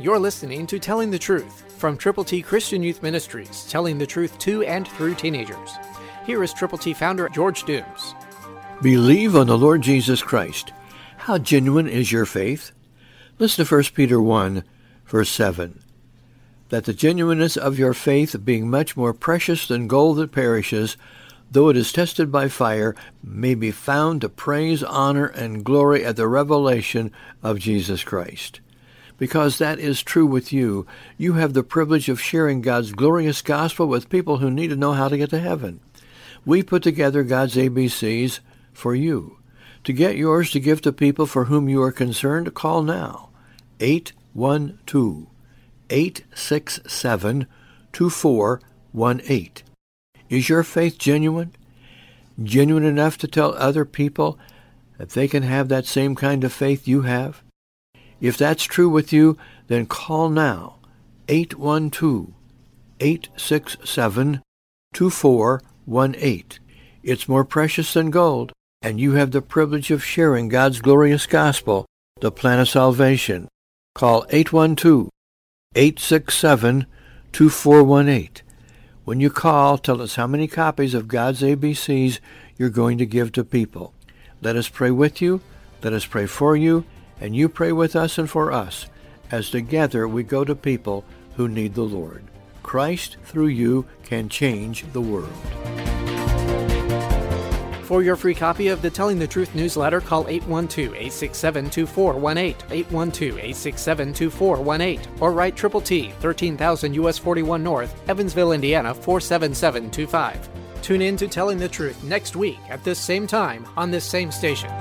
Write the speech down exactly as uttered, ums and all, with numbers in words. You're listening to Telling the Truth from Triple T Christian Youth Ministries, telling the truth to and through teenagers. Here is Triple T founder George Dooms. Believe on the Lord Jesus Christ. How genuine is your faith? Listen to First Peter one, verse seven. That the genuineness of your faith, being much more precious than gold that perishes, though it is tested by fire, may be found to praise, honor, and glory at the revelation of Jesus Christ. Because that is true with you, you have the privilege of sharing God's glorious gospel with people who need to know how to get to heaven. We put together God's A B Cs for you. To get yours to give to people for whom you are concerned, call now, eight one two, eight six seven, two four one eight. Is your faith genuine? Genuine enough to tell other people that they can have that same kind of faith you have? If that's true with you, then call now, eight one two, eight six seven, two four one eight. It's more precious than gold, and you have the privilege of sharing God's glorious gospel, the plan of salvation. Call eight one two, eight six seven, two four one eight. When you call, tell us how many copies of God's A B Cs you're going to give to people. Let us pray with you, let us pray for you, and you pray with us and for us, as together we go to people who need the Lord. Christ, through you, can change the world. For your free copy of the Telling the Truth newsletter, call eight one two, eight six seven, two four one eight, eight one two, eight six seven, two four one eight, or write Triple T, thirteen thousand U S forty-one North, Evansville, Indiana, four seven seven two five. Tune in to Telling the Truth next week at this same time on this same station.